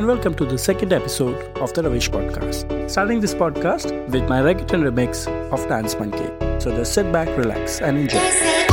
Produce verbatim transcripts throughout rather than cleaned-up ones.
and welcome to the second episode of the Ravish Podcast. Starting this podcast with my reggaeton remix of Dance Monkey. So just sit back, relax and enjoy. But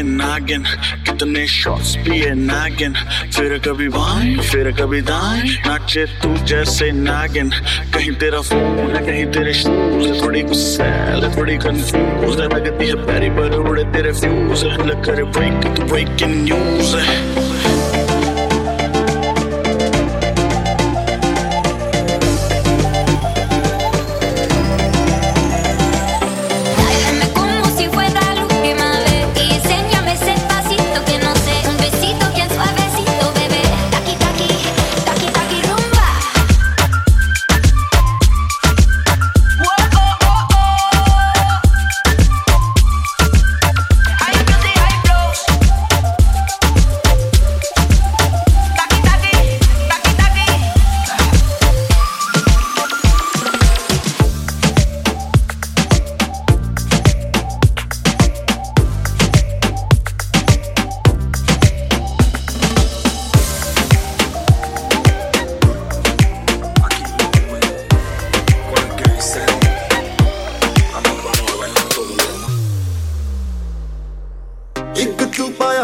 नागिन कितने shots पिए नागिन, फिर कभी बाएं फिर कभी दाएं, नाचे तू जैसे नागिन। कहीं तेरा फोन है कहीं तेरे शूज, थोड़ी गुस्सा थोड़ी कंफ्यूज, लगती है पैरी पर उड़े तेरे फ्यूज, लग कर ब्रेक तो ब्रेकिंग न्यूज है।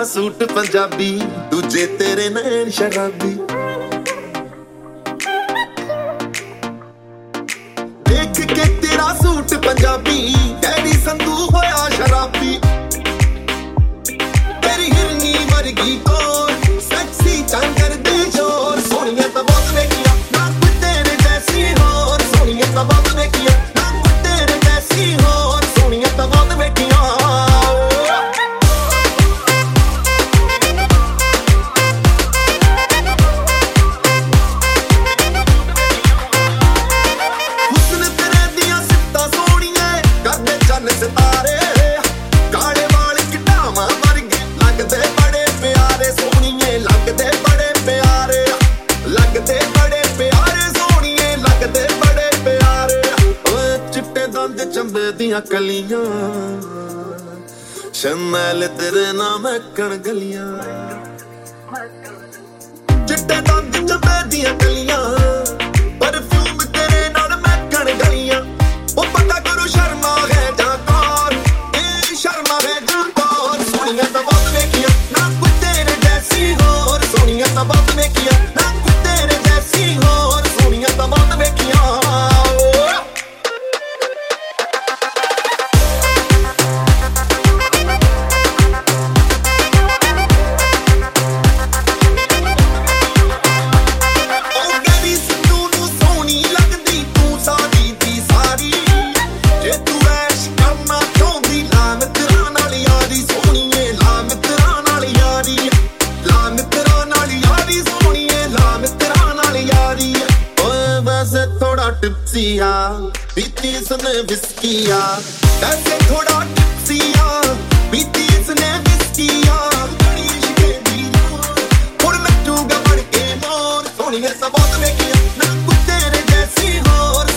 सूट पंजाबी दूजे तेरे नैन शराबी, देख के तेरा सूट पंजाबी डैडी संधू होया शराबी। तेरी हिरनी वर्गी कोर सेक्सी चंगर दे जोर, सोनिया तो बहुत ने किया ना कुछ तेरे जैसी होर, सोनिया तो बहुत ने किया ना कुछ तेरे जैसी होर, सोनिया तो बहुत ने किया। कलियां शमैल तेरे नाम कण गलियां, चिट्टे दंद चबे दिया कलियां, परफ्यूम तेरे नाल मैं कण गलियां। ओ पता करो शर्मा है जा कौन, ए शर्मा है जा कौन, सोनिया तो बहुत ने किया ना कुछ तेरे जैसी होर, सोनिया तो बहुत ने किया ना कुछ तेरे जैसी होर, सोनिया तो बहुत ने किया। बीती इसने विस्किया ऐसे थोड़ा टिप्सिया, बीती इसने विस्किया गणेश के बीरो और लट्टू गबड़ के मोर, सोनिया सबोत ने किया ना कुछ तेरे जैसी होर।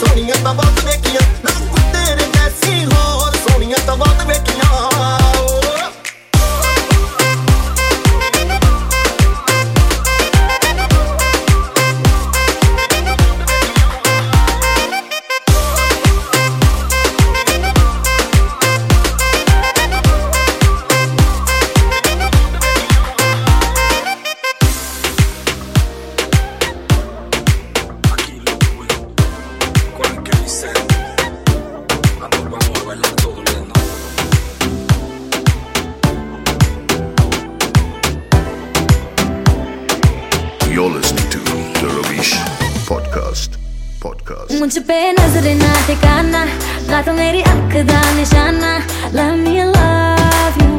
पॉडकास्ट। मुझ पे नजर ना ठिकाना, रातों मेरी आँख दा निशाना। Love me, love you,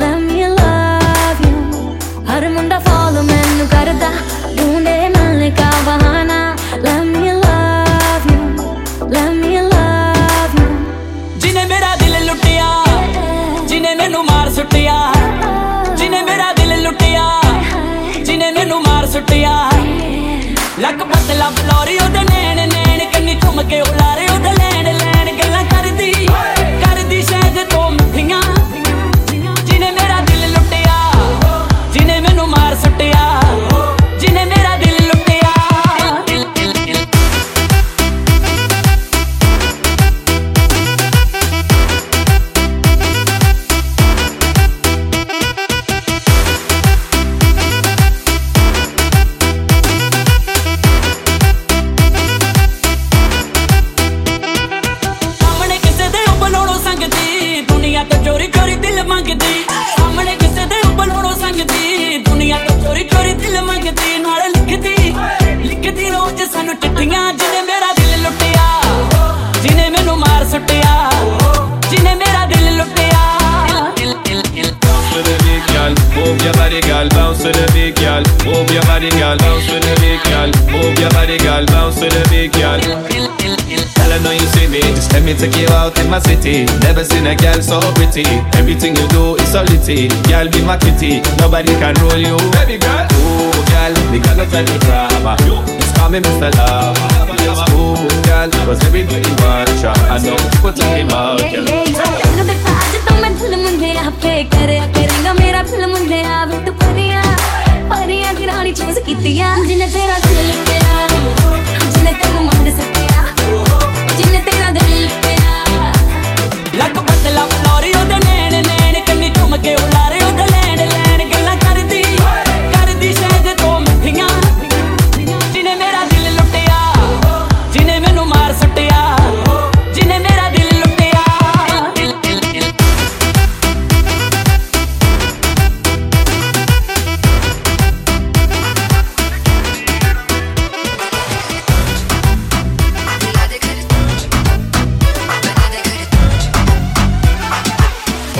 love me, love you। हर मुंडा फॉलो मैनू करदा, ढूंढे मिलने का बहाना। Love me, love you, love me, love you। जिने मेरा दिल लुटिया, जिने मैनू मार सुटिया। जिने मेरा दिल लुटिया, जिने मैनू मार सुटिया। लक पतला बलोरी ओदे नैन नैन कन्नी चुम के उलारे ओदे लैन लैन गल्ला कर दी कर दी शायद तो मिठिया। जिने मेरा दिल लुटिया, जिने मैनू मार सुटिया। जिने मेरा दिल लुटिया। Take you out in my city, never seen a girl so pretty. Everything you do is so litty, girl be my kitty. Nobody can roll you, baby girl. Ooh, girl, the girl of the drama. It's coming, Mister Love. Ooh, girl, cause everybody wants ya. I know people talking about you. Rang de faaj to main phul munde aapke kare karega mera phul munde aave tu pariya pariya ki rani choose kitiya. Jinne tera dil lutya, jinne tenu mand sakya, jinne tera dil लक पतला बलोरी ओदे नैन नैन कन्नी चुम के उलारे ओदे लैन लैन गल्ला कर दी कर दी शायद तो मिठिया। जिने मेरा दिल लुटिया, जिने मैनू मार सुटिया। जिने मेरा दिल लुटिया।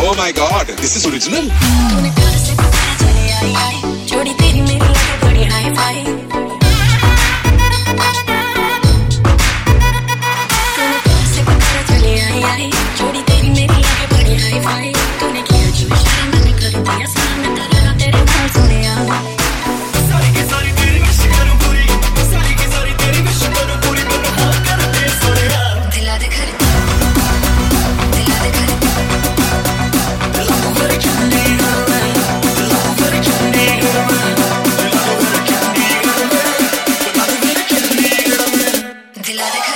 Oh my God, this is original. तूने प्यार से पता चले आई आई, जोड़ी तेरी मेरी लगे बड़ी हाई फाई। तूने प्यार से पता चले आई आई, जोड़ी तेरी मेरी लगे बड़ी हाई फाई। तूने किया जो इशारा मैंने कर दिया सारा, मैं तड़पा तेरे पास सोने आऊं। सारी की सारी तेरी मशक करूं पूरी, सारी की सारी तेरी मशक करूं पूरी, मैं हाथ कर दे सोने आऊं। दिला दे घर दिला दे घर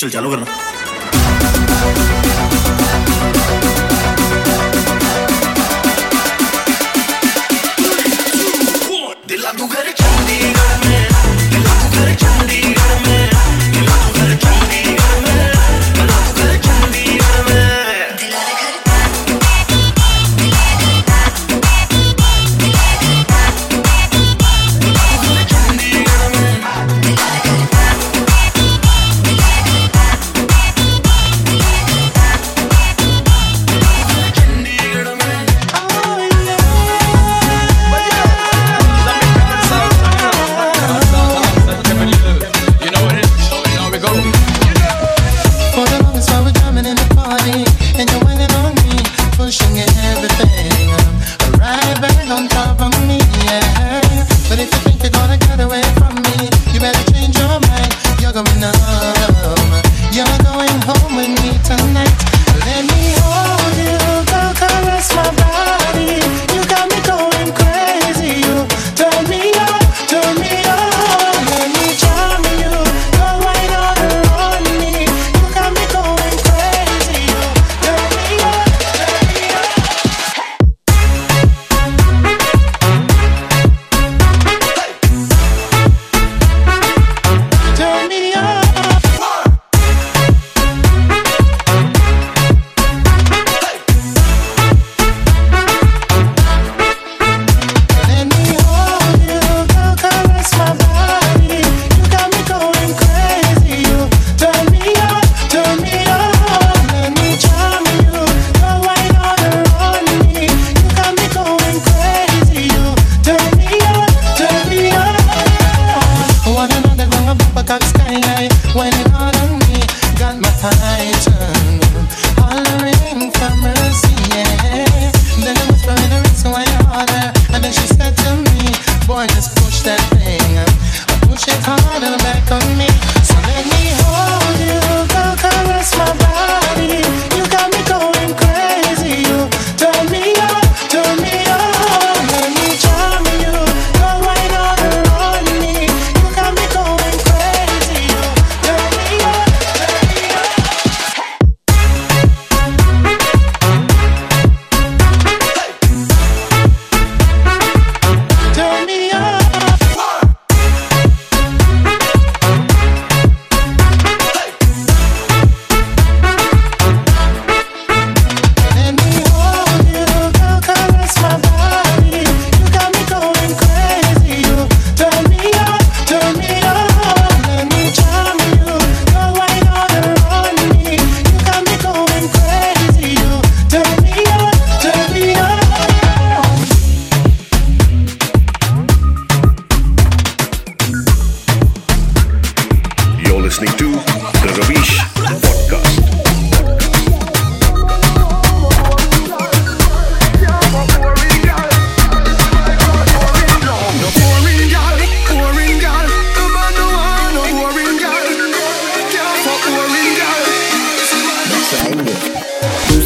चल चालू करना।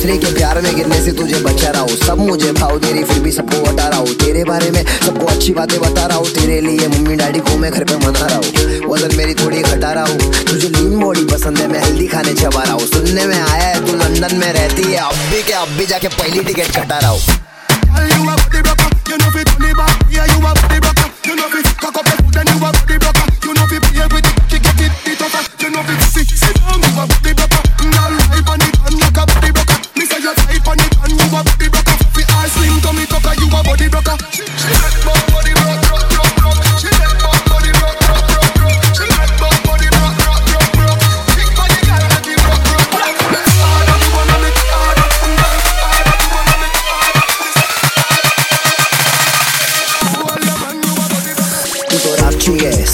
दूसरे के प्यार में गिरने से तुझे बचा रहा हूँ। सब मुझे भाव दे रही फिर भी सबको बता रहा हूँ। तेरे बारे में सबको अच्छी बातें बता रहा हूँ। तेरे लिए मम्मी डैडी को मैं घर पे मना रहा हूँ। वजन मेरी थोड़ी घटा रहा हूँ। तुझे लीन बॉडी पसंद है, मैं हेल्दी खाने चबा रहा हूँ। सुनने में आया है तू लंदन में रहती है, अब भी के अब भी जाके पहली टिकट कटा रहा हूँ।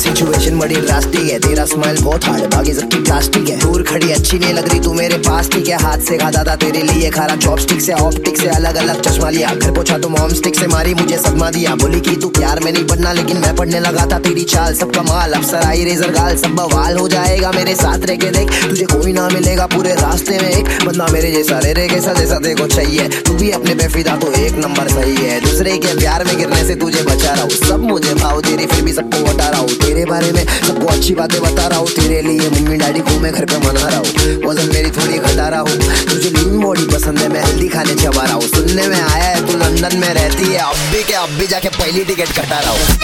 सिचुएशन बड़ी ड्रास्टिक है, तेरा स्माइल बहुत हार्ड है, बाकी सबकी प्लास्टिक है। दूर खड़ी अच्छी नहीं लग रही तू मेरे पास, ठीक है। हाथ से खाता था तेरे लिए खारा, चॉपस्टिक से ऑप्टिक से अलग अलग चश्मा लिया। घर पोछा तो मॉम स्टिक से मारी, मुझे सदमा दिया। बोली कि तू प्यार में नहीं पढ़ना, लेकिन मैं पढ़ने लगा था तेरी चाल। सब कमाल अफसर आई रेजर गाल, सब बवाल हो जाएगा मेरे साथ रह के देख। तुझे कोई ना मिलेगा पूरे रास्ते में एक बदला मेरे जैसा, रे रे कैसा जैसा देखो चाहिए। तू भी अपने पे फिदा तो एक नंबर सही है। दूसरे के प्यार में गिरने से तुझे बचा रहा हूँ। सब मुझे भाव दे रही फिर भी सबको हटा रहा हूँ। तेरे बारे में सबको अच्छी बातें बता रहा हूँ। तेरे लिए मम्मी डैडी को मैं घर पे मना रहा हूँ। वजन मेरी थोड़ी घटा रहा हूँ। तुझे लीन बॉडी पसंद है, मैं हेल्दी खाने चबा रहा हूँ। सुनने में आया है तू लंदन में रहती है, अब भी के अब भी जाके पहली टिकट कटा रहा हूँ।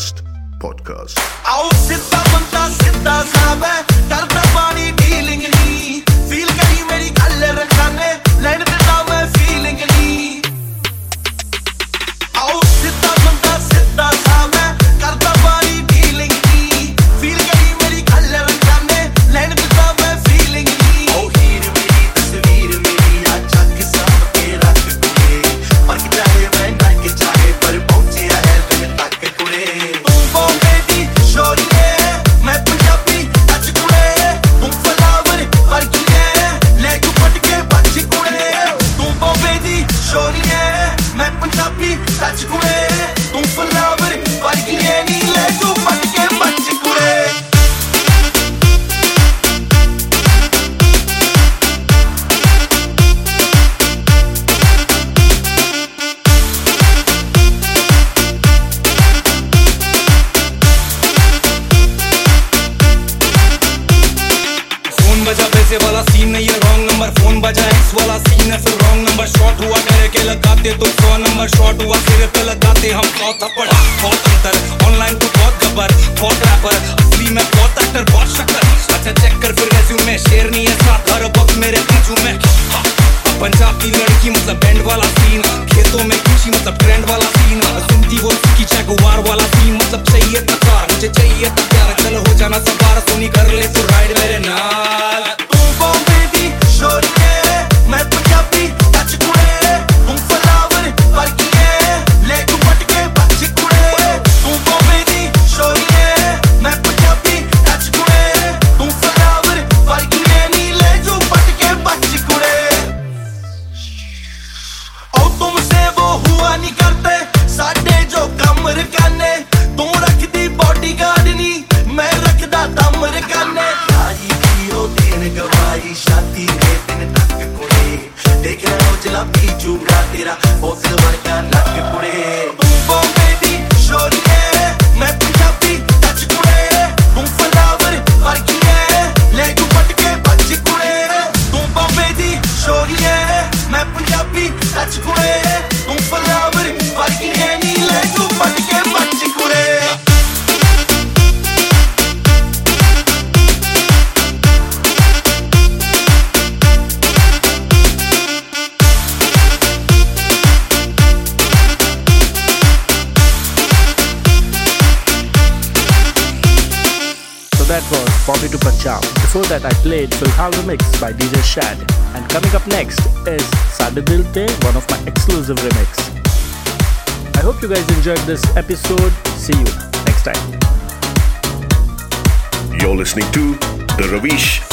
Podcast Podcast आओ सीधा बनता सीधा साहब है डरना पानी डीलिंग नहीं फील कहीं मेरी कल रखा ने लाइन पे ना मैं फीलिंग नहीं आओ सीधा बनता सीधा साहब है डरना पानी डीलिंग नहीं फील कहीं मेरी कल रखा ने लाइन पे ना मैं फीलिंग नहीं ओ हीर मेरी तस्वीर मेरी आज जग सब के रख के मर जाए मैं ना के चाहे पर पहुंचे है तुम तक कुड़े Filhall remix by D J Shad, and coming up next is Sade Dil Te, one of my exclusive remix. I hope you guys enjoyed this episode. See you next time. You're listening to the Ravish